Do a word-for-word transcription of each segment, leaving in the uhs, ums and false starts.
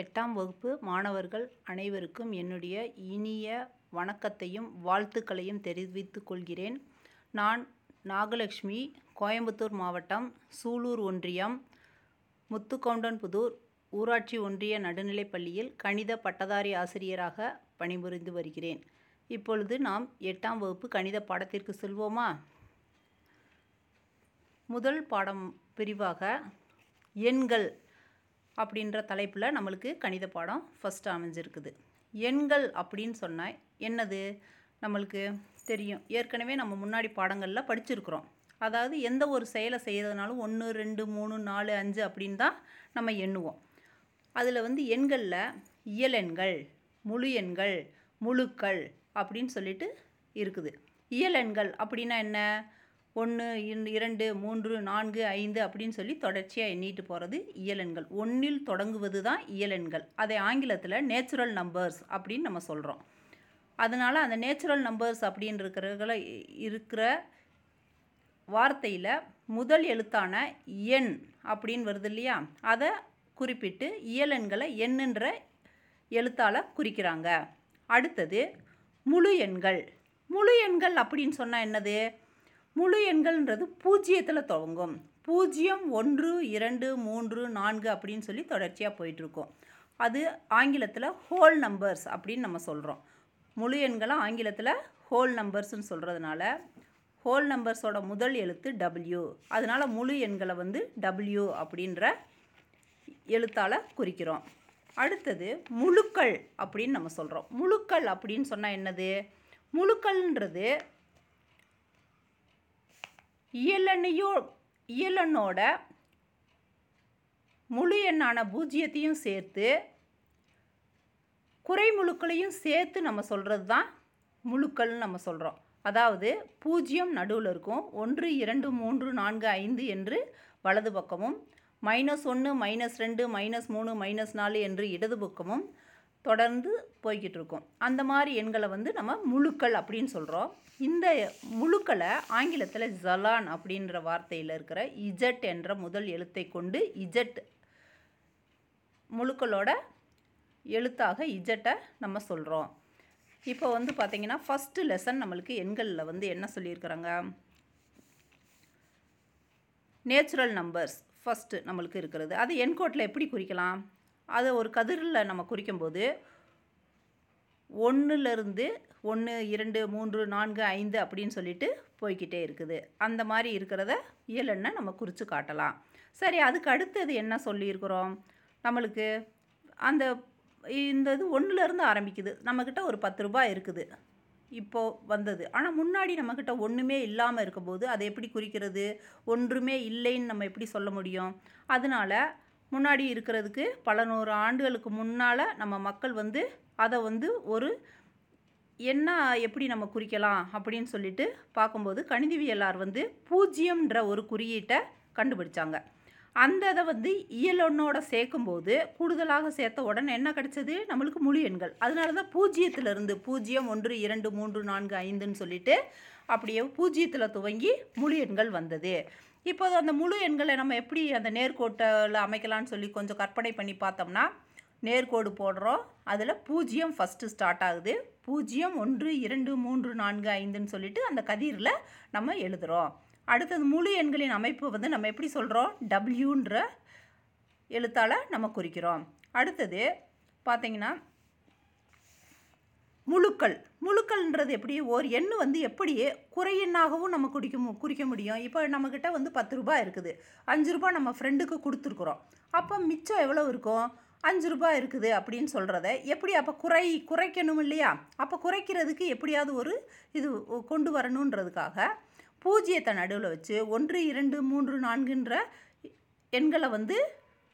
எட்டாம் வகுப்பு மாணவர்கள் அனைவருக்கும் என்னுடைய இனிய வணக்கத்தையும் வாழ்த்துக்களையும் தெரிவித்துக் கொள்கிறேன். நான் நாகலட்சுமி, கோயம்புத்தூர் மாவட்டம், சூலூர் ஒன்றியம், முத்துக்கௌண்டன் புதூர் ஊராட்சி ஒன்றிய நடுநிலைப் பள்ளியில் கணித பட்டதாரி ஆசிரியராக பணிபுரிந்து வருகிறேன். இப்பொழுது நாம் எட்டாம் வகுப்பு கணித பாடத்திற்கு செல்வோமா? முதல் பாடம் பிரிவாக எண்கள் அப்படின்ற தலைப்பில் நம்மளுக்கு கணித பாடம் ஃபஸ்ட் அமைஞ்சிருக்குது. எண்கள் அப்படின்னு சொன்னால் என்னது நம்மளுக்கு தெரியும், ஏற்கனவே நம்ம முன்னாடி பாடங்களில் படிச்சிருக்கிறோம். அதாவது எந்த ஒரு செயலை செய்கிறதுனாலும் ஒன்று ரெண்டு மூணு நாலு அஞ்சு அப்படின் தான் நம்ம எண்ணுவோம். அதில் வந்து எண்களில் இயலெண்கள், முழு எண்கள், முழுக்கள் அப்படின்னு சொல்லிட்டு இருக்குது. இயலெண்கள் அப்படின்னா என்ன? ஒன்று, இரண்டு, மூன்று, நான்கு, ஐந்து அப்படின்னு சொல்லி தொடர்ச்சியாக எண்ணிட்டு போகிறது இயலெண்கள். ஒன்றில் தொடங்குவது தான் இயலெண்கள். அதை ஆங்கிலத்தில் நேச்சுரல் நம்பர்ஸ் அப்படின்னு நம்ம சொல்கிறோம். அதனால் அந்த நேச்சுரல் நம்பர்ஸ் அப்படின்னு இருக்கிற இருக்கிற வார்த்தையில் முதல் எழுத்தான எண் அப்படின்னு வருது இல்லையா, அதை குறிப்பிட்டு இயலெண்களை எண்ணுன்ற எழுத்தால் குறிக்கிறாங்க. அடுத்தது முழு எண்கள். முழு எண்கள் அப்படின்னு சொன்னால் என்னது? முழு எண்கள்ன்றது பூஜ்ஜியத்தில் துவங்கும். பூஜ்ஜியம், ஒன்று, இரண்டு, மூன்று, நான்கு அப்படின்னு சொல்லி தொடர்ச்சியாக போயிட்டுருக்கோம். அது ஆங்கிலத்தில் ஹோல் நம்பர்ஸ் அப்படின்னு நம்ம சொல்கிறோம். முழு எண்களை ஆங்கிலத்தில் ஹோல் நம்பர்ஸ்ன்னு சொல்கிறதுனால ஹோல் நம்பர்ஸோட முதல் எழுத்து டபிள்யூ. அதனால் முழு எண்களை வந்து டபிள்யூ அப்படின்ற எழுத்தால் குறிக்கிறோம். அடுத்தது முழுக்கள் அப்படின்னு நம்ம சொல்கிறோம். முழுக்கள் அப்படின்னு சொன்னால் என்னது? முழுக்கள்ன்றது இயலனையோ இயலனோட முழு எண்ணான பூஜ்ஜியத்தையும் சேர்த்து குறைமுழுக்களையும் சேர்த்து நம்ம சொல்கிறது தான் முழுக்கள்னு நம்ம சொல்கிறோம். அதாவது பூஜ்ஜியம் நடுவில் இருக்கும், ஒன்று, இரண்டு, மூன்று, நான்கு, ஐந்து என்று வலது பக்கமும், மைனஸ் ஒன்று, மைனஸ் ரெண்டு, மைனஸ் மூணு, மைனஸ் நாலு என்று இடது பக்கமும் தொடர்ந்து போய்கிட்டு இருக்கும். அந்த மாதிரி எண்களை வந்து நம்ம முழுக்கள் அப்படின்னு சொல்கிறோம். இந்த முழுக்களை ஆங்கிலத்தில் ஜலான் அப்படின்ற வார்த்தையில் இருக்கிற இஜட் என்ற முதல் எழுத்தை கொண்டு இஜட் முழுக்களோட எழுத்தாக இஜட்டை நம்ம சொல்கிறோம். இப்போ வந்து பார்த்திங்கன்னா ஃபஸ்ட்டு லெசன் நம்மளுக்கு எண்களில் வந்து என்ன சொல்லியிருக்கிறாங்க? நேச்சுரல் நம்பர்ஸ் ஃபஸ்ட்டு நம்மளுக்கு இருக்கிறது. அது எண்கோட்டில் எப்படி குறிக்கலாம்? அதை ஒரு கதிரில் நம்ம குறிக்கும்போது ஒன்றுலேருந்து ஒன்று, இரண்டு, மூன்று, நான்கு, ஐந்து அப்படின்னு சொல்லிட்டு போய்கிட்டே இருக்குது. அந்த மாதிரி இருக்கிறத இயலெண்ணை நம்ம குறித்து காட்டலாம். சரி, அதுக்கு அடுத்தது என்ன சொல்லியிருக்கிறோம்? நம்மளுக்கு அந்த இந்த இது ஒன்றுலேருந்து ஆரம்பிக்குது. நம்மக்கிட்ட ஒரு பத்து ரூபாய் இருக்குது, இப்போது வந்தது. ஆனால் முன்னாடி நம்மக்கிட்ட ஒன்றுமே இல்லாமல் இருக்கும்போது அதை எப்படி குறிக்கிறது? ஒன்றுமே இல்லைன்னு நம்ம எப்படி சொல்ல முடியும்? அதனால் முன்னாடி இருக்கிறதுக்கு பல நூறு ஆண்டுகளுக்கு முன்னால் நம்ம மக்கள் வந்து அதை வந்து ஒரு என்ன எப்படி நம்ம குறிக்கலாம் அப்படின்னு சொல்லிட்டு பார்க்கும்போது கணிதவியலார் வந்து பூஜ்ஜியம்ன்ற ஒரு குறியீட்டை கண்டுபிடிச்சாங்க. அந்த இதை வந்து இயலெண்ணோட சேர்க்கும்போது கூடுதலாக சேர்த்த உடனே என்ன கிடைச்சது? நம்மளுக்கு முழு எண்கள். அதனால தான் பூஜ்ஜியத்திலிருந்து பூஜ்ஜியம், ஒன்று, இரண்டு, மூன்று, நான்கு, ஐந்துன்னு சொல்லிட்டு அப்படியே பூஜ்ஜியத்தில் துவங்கி முழு எண்கள் வந்தது. இப்போ அந்த முழு எண்களை நம்ம எப்படி அந்த நேர்கோட்டில் அமைக்கலான்னு சொல்லி கொஞ்சம் கற்பனை பண்ணி பார்த்தோம்னா, நேர்கோடு போடுறோம். அதில் பூஜ்ஜியம் ஃபஸ்ட்டு ஸ்டார்ட் ஆகுது. பூஜ்ஜியம், ஒன்று, இரண்டு, மூன்று, நான்கு, ஐந்துன்னு சொல்லிட்டு அந்த கதிரில் நம்ம எழுதுகிறோம். அடுத்தது முழு எண்களின் அமைப்பு வந்து நம்ம எப்படி சொல்கிறோம்? டபிள்யூன்ற எழுத்தால் நம்ம குறிக்கிறோம். அடுத்தது பார்த்திங்கன்னா முழுக்கள். முழுக்கள்ன்றது எப்படி? ஒரு எண்ணு வந்து எப்படி குறையெண்ணாகவும் நம்ம குறிக்க குறிக்க முடியும்? இப்போ நம்மக்கிட்ட வந்து பத்து ரூபாய் இருக்குது, அஞ்சு ரூபாய் நம்ம ஃப்ரெண்டுக்கு கொடுத்துருக்குறோம். அப்போ மிச்சம் எவ்வளோ இருக்கும்? அஞ்சு ரூபாய் இருக்குது அப்படின்னு சொல்கிறத எப்படி அப்போ குறை குறைக்கணும் இல்லையா? அப்போ குறைக்கிறதுக்கு எப்படியாவது ஒரு இது கொண்டு வரணுன்றதுக்காக பூஜ்ஜியத்தை நடுவில் வச்சு ஒன்று, இரண்டு, மூன்று, நான்குன்ற எண்களை வந்து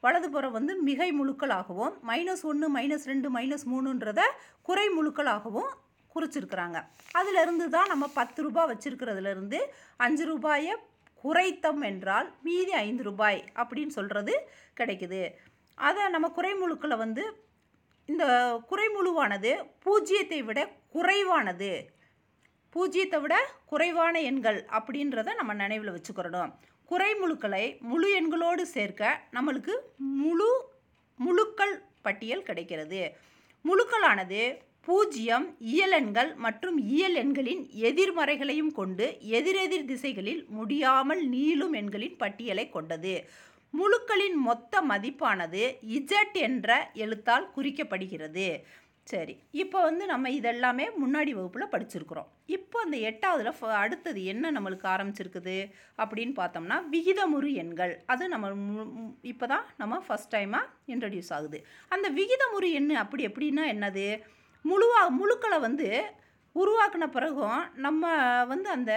வலதுபுறம் வந்து மிகை முழுக்களாகவும், மைனஸ் ஒன்று, மைனஸ் ரெண்டு, மைனஸ் மூணுன்றத குறை முழுக்களாகவும் குறிச்சிருக்கிறாங்க. அதிலிருந்து தான் நம்ம பத்து ரூபாய் வச்சுருக்கிறதுலேருந்து அஞ்சு ரூபாயை குறைத்தம் என்றால் மீதி ஐந்து ரூபாய் அப்படின்னு சொல்கிறது கிடைக்குது. அதை நம்ம குறைமுழுக்களை வந்து இந்த குறைமுழுவானது பூஜ்ஜியத்தை விட குறைவானது, பூஜ்ஜியத்தை விட குறைவான எண்கள் அப்படின்றத நம்ம நினைவில் வச்சுக்கிறோம். குறைமுழுக்களை முழு எண்களோடு சேர்க்க நம்மளுக்கு முழு முழுக்கள் பட்டியல் கிடைக்கிறது. முழுக்களானது பூஜ்ஜியம், இயலெண்கள் மற்றும் இயலெண்களின் எதிர்மறைகளையும் கொண்டு எதிரெதிர் திசைகளில் முடியாமல் நீளும் எண்களின் பட்டியலை கொண்டது. முழுக்களின் மொத்த மதிப்பானது இஜட் என்ற எழுத்தால் குறிக்கப்படுகிறது. சரி, இப்போ வந்து நம்ம இதெல்லாமே முன்னாடி வகுப்பில் படிச்சிருக்கிறோம். இப்போ அந்த எட்டாவதுல ஃப அடுத்தது என்ன நம்மளுக்கு ஆரம்பிச்சிருக்குது அப்படின்னு பார்த்தோம்னா விகிதமுறு எண்கள். அது நம்ம இப்போ தான் நம்ம ஃபஸ்ட் டைமாக இன்ட்ரடியூஸ் ஆகுது. அந்த விகிதமுறு எண் அப்படி எப்படின்னா என்னது, முழுவா முழுக்களை வந்து உருவாக்கின பிறகும் நம்ம வந்து அந்த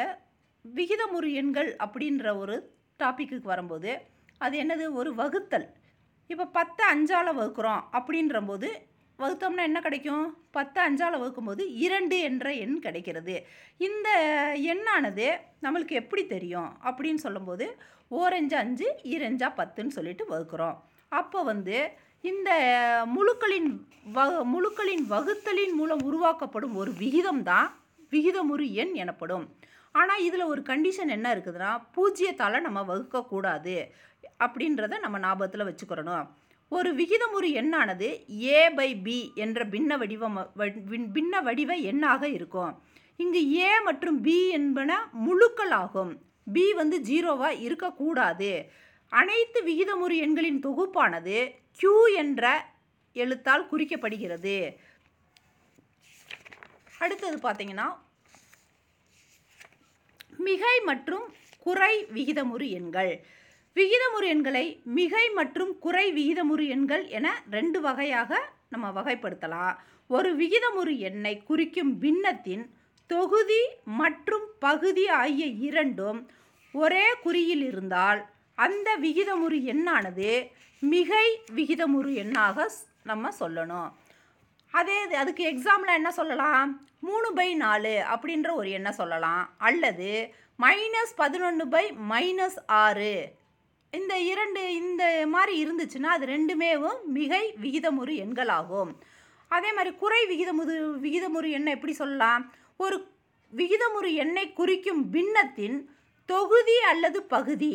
விகிதமுறு எண்கள் அப்படின்ற ஒரு டாப்பிக்கு வரும்போது அது என்னது, ஒரு வகுத்தல். இப்போ பத்து அஞ்சால் வகுக்கிறோம் அப்படின்ற போது வகுத்தோம்னா என்ன கிடைக்கும், பத்து அஞ்சால் வகுக்கும்போது இரண்டு என்ற எண் கிடைக்கிறது. இந்த எண்ணானது நம்மளுக்கு எப்படி தெரியும் அப்படின்னு சொல்லும்போது ஓரஞ்சு அஞ்சு இரஞ்சா பத்துன்னு சொல்லிட்டு வகுக்கிறோம். அப்போ வந்து இந்த முழுக்களின் வ முழுக்களின் வகுத்தலின் மூலம் உருவாக்கப்படும் ஒரு விகிதம் தான் விகிதமுறு எண் எனப்படும். ஆனால் இதில் ஒரு கண்டிஷன் என்ன இருக்குதுன்னா, பூஜ்ஜியத்தால் நம்ம வகுக்கக்கூடாது அப்படின்றத நம்ம ஞாபகத்தில் வச்சுக்கிறணும். ஒரு விகிதமுறு எண்ணானது ஏ பை பி என்ற பின்ன வடிவம் பின்ன வடிவ எண்ணாக இருக்கும். இங்கு ஏ மற்றும் பி என்பன முழுக்கள் ஆகும். பி வந்து ஜீரோவாக இருக்கக்கூடாது. அனைத்து விகிதமுறு எண்களின் தொகுப்பானது கியூ என்ற எழுத்தால் குறிக்கப்படுகிறது. அடுத்தது பார்த்தீங்கன்னா மிகை மற்றும் குறை விகிதமுறு எண்கள். விகிதமுறு எண்களை மிகை மற்றும் குறை விகிதமுறு எண்கள் என ரெண்டு வகையாக நம்ம வகைப்படுத்தலாம். ஒரு விகிதமுறு எண்ணை குறிக்கும் பின்னத்தின் தொகுதி மற்றும் பகுதி ஆகிய இரண்டும் ஒரே குறியில் இருந்தால் அந்த விகிதமுறு எண்ணானது மிகை விகிதமுறு எண்ணாக நம்ம சொல்லணும். அதே அதுக்கு எக்ஸாம்பிள் என்ன சொல்லலாம், மூணு பை நாலு அப்படின்ற ஒரு எண்ணை சொல்லலாம். அல்லது மைனஸ் பதினொன்று பை மைனஸ் ஆறு. இந்த இரண்டு இந்த மாதிரி இருந்துச்சுன்னா அது ரெண்டுமேவும் மிகை விகிதமுறு எண்கள் ஆகும். அதே மாதிரி குறை விகிதமுறு விகிதமுறு எண்ணை எப்படி சொல்லலாம், ஒரு விகிதமுறு எண்ணை குறிக்கும் பின்னத்தின் தொகுதி அல்லது பகுதி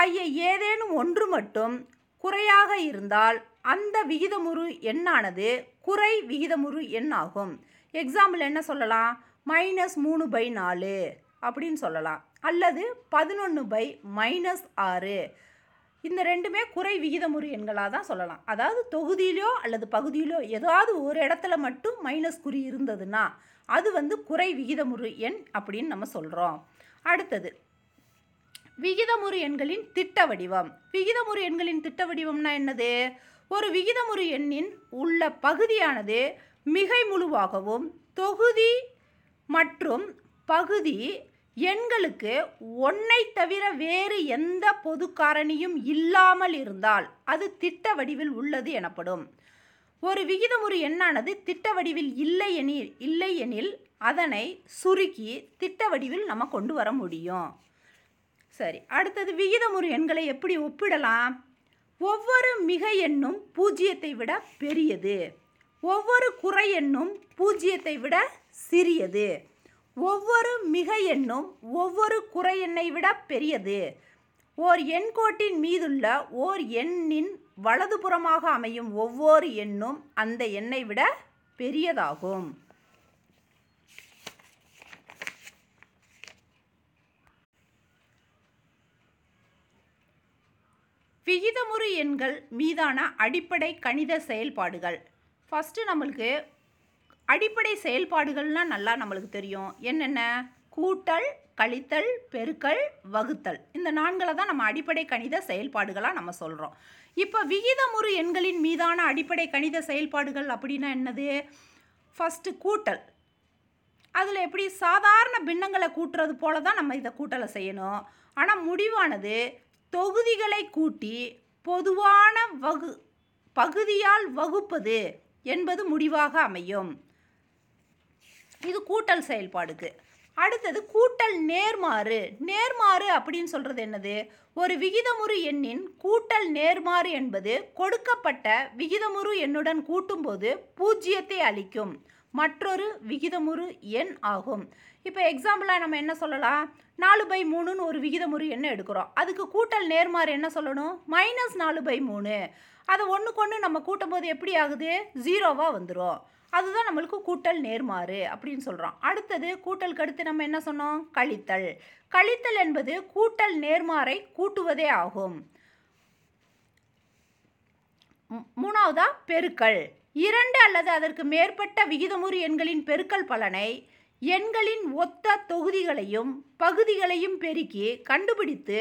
ஆகிய ஏதேனும் ஒன்று மட்டும் குறையாக இருந்தால் அந்த விகிதமுறு எண்ணானது குறை விகிதமுறு எண் ஆகும். எக்ஸாம்பிள் என்ன சொல்லலாம், மைனஸ் மூணு பை நாலு அப்படின்னு சொல்லலாம். அல்லது பதினொன்று பை மைனஸ் ஆறு. இந்த ரெண்டுமே குறை விகிதமுறு எண்களாக தான் சொல்லலாம். அதாவது தொகுதியிலோ அல்லது பகுதியிலோ ஏதாவது ஒரு இடத்துல மட்டும் மைனஸ் குறி இருந்ததுன்னா அது வந்து குறை விகிதமுறு எண் அப்படின்னு நம்ம சொல்கிறோம். அடுத்தது விகிதமுறு எண்களின் திட்ட வடிவம். விகிதமுறு எண்களின் திட்ட வடிவம்னா என்னது, ஒரு விகிதமுறு எண்ணின் உள்ள பகுதியானது மிகை முழுவாகவும் தொகுதி மற்றும் பகுதி எண்களுக்கு ஒன்றை தவிர வேறு எந்த பொது காரணியும் இல்லாமல் இருந்தால் அது திட்ட வடிவில் உள்ளது எனப்படும். ஒரு விகிதமுறு எண்ணானது திட்ட வடிவில் இல்லை எனில் இல்லை எனில் அதனை சுருக்கி திட்ட வடிவில் நம்ம கொண்டு வர முடியும். சரி, அடுத்தது விகிதமுறு எண்களை எப்படி ஒப்பிடலாம், ஒவ்வொரு மிகை எண்ணும் பூஜ்ஜியத்தை விட பெரியது, ஒவ்வொரு குறை எண்ணும் பூஜ்ஜியத்தை விட சிறியது, ஒவ்வொரு மிகை எண்ணும் ஒவ்வொரு குறை எண்ணை விட பெரியது, ஓர் எண்கோட்டின் மீதுள்ள ஓர் எண்ணின் வலதுபுறமாக அமையும் ஒவ்வொரு எண்ணும் அந்த எண்ணை விட பெரியதாகும். விகிதமுறு எண்கள் மீதான அடிப்படை கணித செயல்பாடுகள். ஃபஸ்ட்டு நம்மளுக்கு அடிப்படை செயல்பாடுகள்னால் நல்லா நம்மளுக்கு தெரியும். என்னென்ன, கூட்டல், கழித்தல், பெருக்கல், வகுத்தல். இந்த நான்களை தான் நம்ம அடிப்படை கணித செயல்பாடுகளாக நம்ம சொல்கிறோம். இப்போ விகிதமுறு எண்களின் மீதான அடிப்படை கணித செயல்பாடுகள் அப்படின்னா என்னது, ஃபஸ்ட்டு கூட்டல். அதில் எப்படி சாதாரண பின்னங்களை கூட்டுறது போல தான் நம்ம இதை கூட்டலை செய்யணும். ஆனால் முடிவானது தொகுதிகளை கூட்டி பொதுவான வகு பகுதியால் வகுப்பது என்பது முடிவாக அமையும். இது கூட்டல் செயல்பாடுக்கு. அடுத்தது கூட்டல் நேர்மாறு. நேர்மாறு அப்படின்னு சொல்கிறது என்னது, ஒரு விகிதமுறு எண்ணின் கூட்டல் நேர்மாறு என்பது கொடுக்கப்பட்ட விகிதமுறு எண்ணுடன் கூட்டும்போது பூஜ்ஜியத்தை அளிக்கும் மற்றொரு விகிதமுறு எண் ஆகும். இப்போ எக்ஸாம்பிளாக நம்ம என்ன சொல்லலாம், நாலு பை மூணுன்னு ஒரு விகிதமுறு எண்ணை எடுக்கிறோம். அதுக்கு கூட்டல் நேர்மாறு என்ன சொல்லணும், மைனஸ் நாலு பை மூணு. அதை ஒன்றுக்கொன்று நம்ம கூட்டும் போது எப்படி ஆகுது, ஜீரோவாக வந்துடும். அதுதான் நம்மளுக்கு கூட்டல் நேர்மாறு அப்படின்னு சொல்கிறோம். அடுத்தது கூட்டலுக்கு அடுத்து நம்ம என்ன சொன்னோம், கழித்தல். கழித்தல் என்பது கூட்டல் நேர்மாறை கூட்டுவதே ஆகும். மூணாவதா பெருக்கல். இரண்டு அல்லது அதற்கு மேற்பட்ட விகிதமுறு எண்களின் பெருக்கல் பலனை எண்களின் ஒத்த தொகுதிகளையும் பகுதிகளையும் பெருக்கி கண்டுபிடித்து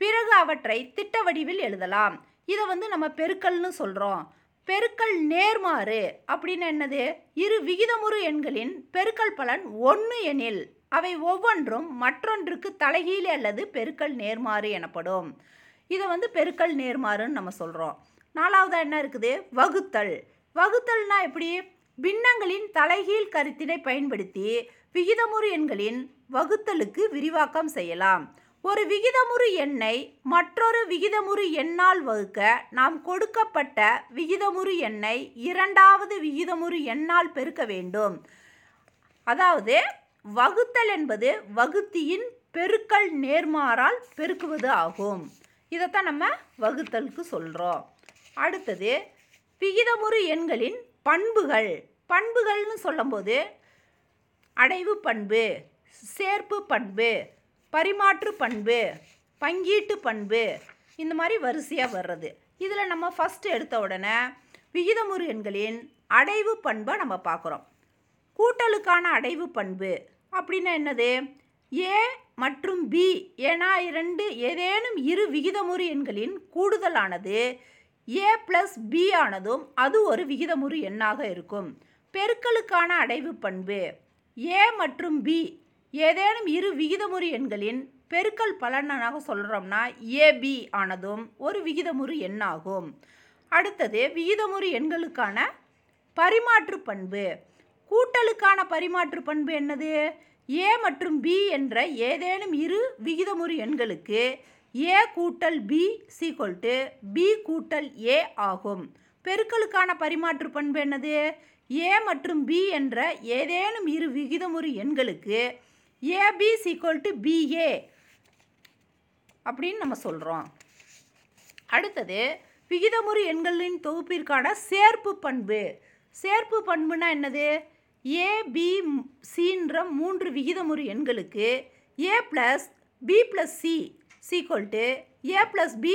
பிறகு அவற்றை திட்ட வடிவில் எழுதலாம். இதை வந்து நம்ம பெருக்கல்னு சொல்கிறோம். பெருக்கல் நேர்மாறு அப்படின்னு என்னது, இரு விகிதமுறு எண்களின் பெருக்கல் பலன் ஒன்று எனில் அவை ஒவ்வொன்றும் மற்றொன்றுக்கு தலைகீழ் அல்லது பெருக்கல் நேர்மாறு எனப்படும். இதை வந்து பெருக்கல் நேர்மாறுன்னு நம்ம சொல்கிறோம். நாலாவதா என்ன இருக்குது, வகுத்தல். வகுத்தல்னா எப்படி, பின்னங்களின் தலைகீழ் கருத்தினை பயன்படுத்தி விகிதமுறு எண்களின் வகுத்தலுக்கு விரிவாக்கம் செய்யலாம். ஒரு விகிதமுறு எண்ணை மற்றொரு விகிதமுறு எண்ணால் வகுக்க நாம் கொடுக்கப்பட்ட விகிதமுறு எண்ணை இரண்டாவது விகிதமுறு எண்ணால் பெருக்க வேண்டும். அதாவது வகுத்தல் என்பது வகுத்தியின் பெருக்கல் நேர்மாறால் பெருக்குவது ஆகும். இதைத்தான் நம்ம வகுத்தலுக்கு சொல்கிறோம். அடுத்தது விகிதமுறு எண்களின் பண்புகள். பண்புகள்னு சொல்லும்போது அடைவு பண்பு, சேர்ப்பு பண்பு, பரிமாற்று பண்பு, பங்கீட்டு பண்பு, இந்த மாதிரி வரிசையாக வர்றது. இதில் நம்ம ஃபஸ்ட்டு எடுத்த உடனே விகிதமுறு எண்களின் அடைவு பண்பை நம்ம பார்க்குறோம். கூட்டலுக்கான அடைவு பண்பு அப்படின்னா என்னது, ஏ மற்றும் பி ஏன்னா இரண்டு ஏதேனும் இரு விகிதமுறு எண்களின் கூடுதலானது ஏ ப்ளஸ் பி ஆனதும் அது ஒரு விகிதமுறு எண்ணாக இருக்கும். பெருக்கலுக்கான அடைவு பண்பு, ஏ மற்றும் பி ஏதேனும் இரு விகிதமுறு எண்களின் பெருக்கல் பலனாக சொல்கிறோம்னா ஏபி ஆனதும் ஒரு விகிதமுறு எண்ணாகும். அடுத்தது விகிதமுறு எண்களுக்கான பரிமாற்று பண்பு. கூட்டலுக்கான பரிமாற்று பண்பு என்னது, ஏ மற்றும் பி என்ற ஏதேனும் இரு விகிதமுறு எண்களுக்கு ஏ கூட்டல் பி சீக்வல் டு பி கூட்டல் ஏ ஆகும். பெருக்கலுக்கான பரிமாற்று பண்பு என்னது, ஏ மற்றும் பி என்ற ஏதேனும் இரு விகிதமுறு எண்களுக்கு ஏபி சீக்வல் டு பிஏ அப்படின்னு நம்ம சொல்கிறோம். அடுத்தது விகிதமுறு எண்களின் தொகுப்பிற்கான சேர்ப்பு பண்பு. சேர்ப்பு பண்புனா என்னது, ஏபிசின்ற மூன்று விகிதமுறு எண்களுக்கு A plus B plus C equal to A plus B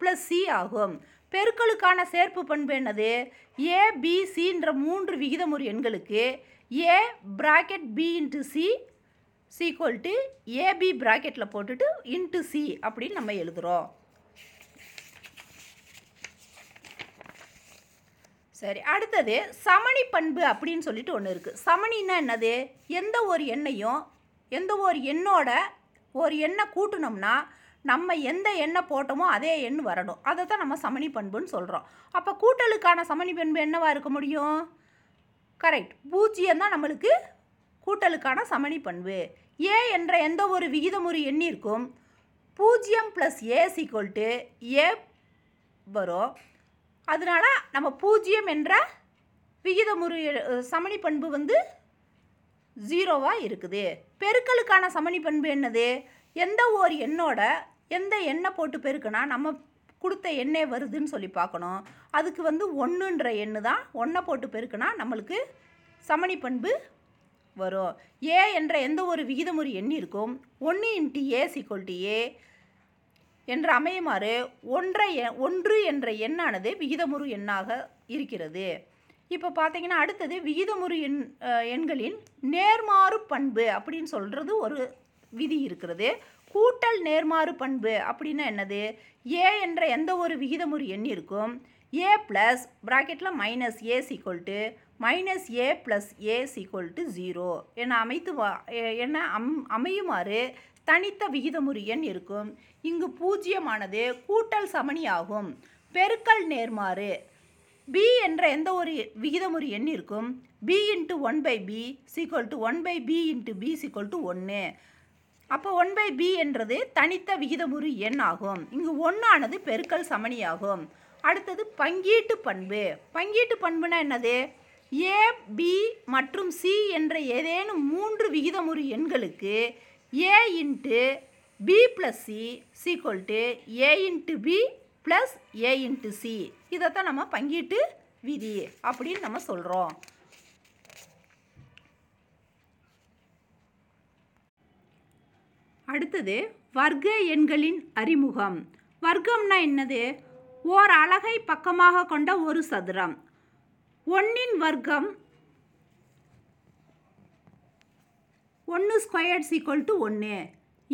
plus C ஆகும். பெருக்களுக்கான சேர்ப்பு பண்பு என்னது, ஏபிசின்ற மூன்று விகிதமுறு எண்களுக்கு A bracket B into C equal to A B ப்ராக்கெட்டில் போட்டுட்டு இன்ட்டு சி அப்படின்னு நம்ம எழுதுகிறோம். சரி, அடுத்தது சமணி பண்பு அப்படின்னு சொல்லிட்டு ஒன்று இருக்குது. சமணின்னா என்னது, எந்த ஒரு எண்ணையும் எந்த ஒரு எண்ணோட ஒரு எண்ணை கூட்டணும்னா நம்ம எந்த எண்ணை போட்டோமோ அதே எண் வரணும். அதை தான் நம்ம சமணி பண்புன்னு சொல்கிறோம். அப்போ கூட்டலுக்கான சமணி பண்பு என்னவாக இருக்க முடியும், கரெக்ட், பூஜ்ஜியம் தான் நம்மளுக்கு கூட்டலுக்கான சமணி பண்பு. ஏ என்ற எந்த ஒரு விகிதமுறு எண்ணிற்கும் பூஜ்ஜியம் plus A equal to A வரும். அதனால் நம்ம பூஜ்ஜியம் என்ற விகிதமுறு சமணி பண்பு வந்து ஜீரோவாக இருக்குது. பெருக்கலுக்கான சமணி பண்பு என்னது, எந்த ஒரு எண்ணோட எந்த எண்ணை போட்டு பெருக்குன்னா நம்ம கொடுத்த எண்ணே வருதுன்னு சொல்லி பார்க்கணும். அதுக்கு வந்து ஒன்றுன்ற எண்ணு தான் ஒன்றை போட்டு பெருக்குன்னா நம்மளுக்கு சமணி பண்பு வரும். ஏ என்ற எந்த ஒரு விகிதமுறு எண்ணிற்கும் ஒன்று into A equal to A என்ற அமையுமாறு ஒன்றை ஒன்று என்ற எண்ணானது விகிதமுறு எண்ணாக இருக்கிறது. இப்போ பார்த்தீங்கன்னா அடுத்தது விகிதமுறு எண் எண்களின் நேர்மாறு பண்பு அப்படின்னு சொல்கிறது ஒரு விதி இருக்கிறது. கூட்டல் நேர்மாறு பண்பு அப்படின்னா என்னது, ஏ என்ற எந்த ஒரு விகிதமுறு எண்ணிற்கும் ஏ ப்ளஸ் ப்ராக்கெட்டில் minus A equal to minus A plus A equal to zero என அமைத்து என அம் அமையுமாறு தனித்த விகிதமுறு எண் இருக்கும். இங்கு பூஜ்ஜியமானது கூட்டல் சமணி ஆகும். பெருக்கல் நேர்மாறு, பி என்ற எந்த ஒரு விகிதமுறு எண் இருக்கும் B into one by B equal to one by B into B equal to ஒன்று. அப்போ ஒன் பை பி என்றது தனித்த விகிதமுறு எண் ஆகும். இங்கு ஒன்றானது பெருக்கல் சமணி ஆகும். அடுத்தது பங்கீட்டு பண்பு. பங்கீட்டு பண்புனா என்னது, ஏ, பி மற்றும் சி என்ற ஏதேனும் மூன்று விகிதமுறி எண்களுக்கு A into B plus C equal to A into B plus A into C, இதைத்தான் நம்ம பங்கீட்டு விதி அப்படின்னு நம்ம சொல்கிறோம். அடுத்தது வர்க்க எண்களின் அறிமுகம். வர்க்கம்னா என்னது? ஓர் அலகை பக்கமாக கொண்ட ஒரு சதுரம். ஒன்னின் வர்க்கம் ஒன்று ஸ்கொயர்ட் ஈக்குவல் டு ஒன்று.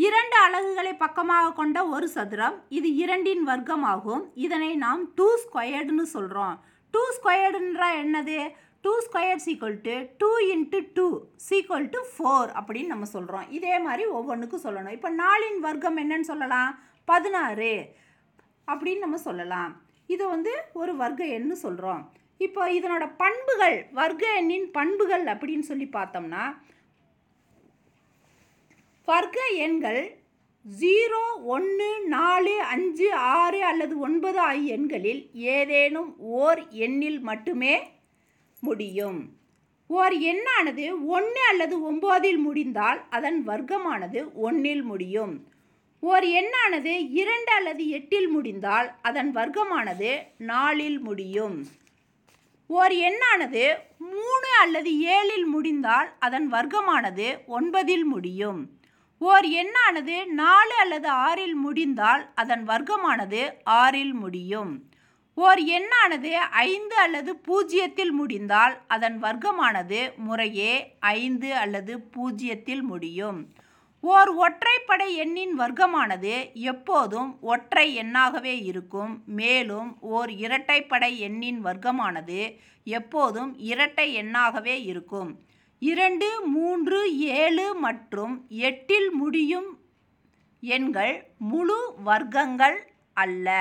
இரண்டு அலகுகளை பக்கமாக கொண்ட ஒரு சதுரம், இது இரண்டின் வர்க்கம் ஆகும். இதனை நாம் டூ ஸ்கொயர்டுன்னு சொல்கிறோம். டூ ஸ்கொயர்டுன்ற என்னது? Two squared equal to two into two equal to four அப்படின்னு நம்ம சொல்கிறோம். இதே மாதிரி ஒவ்வொன்றுக்கும் சொல்லணும். இப்போ நாலின் வர்க்கம் என்னன்னு சொல்லலாம்? பதினாறு அப்படின்னு நம்ம சொல்லலாம். இது வந்து ஒரு வர்க்க எண்ணு சொல்கிறோம். இப்போ இதனோட பண்புகள், வர்க்க எண்ணின் பண்புகள் அப்படின்னு சொல்லி பார்த்தோம்னா, வர்க்க எண்கள் ஜீரோ, ஒன்று, நாலு, அஞ்சு, ஆறு அல்லது ஒன்பது ஆகிய எண்களில் ஏதேனும் ஓர் எண்ணில் மட்டுமே முடியும். ஓர் எண்ணானது ஒன்று அல்லது ஒம்போதில் முடிந்தால் அதன் வர்க்கமானது ஒன்றில் முடியும். ஓர் எண்ணானது இரண்டு அல்லது எட்டில் முடிந்தால் அதன் வர்க்கமானது நாலில் முடியும். ஓர் எண்ணானது மூணு அல்லது ஏழில் முடிந்தால் அதன் வர்க்கமானது ஒன்பதில் முடியும். ஓர் எண்ணானது நாலு அல்லது ஆறில் முடிந்தால் அதன் வர்க்கமானது ஆறில் முடியும். ஓர் எண்ணானது ஐந்து அல்லது பூஜ்ஜியத்தில் முடிந்தால் அதன் வர்க்கமானது முறையே ஐந்து அல்லது பூஜ்ஜியத்தில் முடியும். ஓர் ஒற்றைப்படை எண்ணின் வர்க்கமானது எப்போதும் ஒற்றை எண்ணாகவே இருக்கும். மேலும் ஓர் இரட்டைப்படை எண்ணின் வர்க்கமானது எப்போதும் இரட்டை எண்ணாகவே இருக்கும். இரண்டு, மூன்று, ஏழு மற்றும் எட்டில் முடியும் எண்கள் முழு வர்க்கங்கள் அல்ல.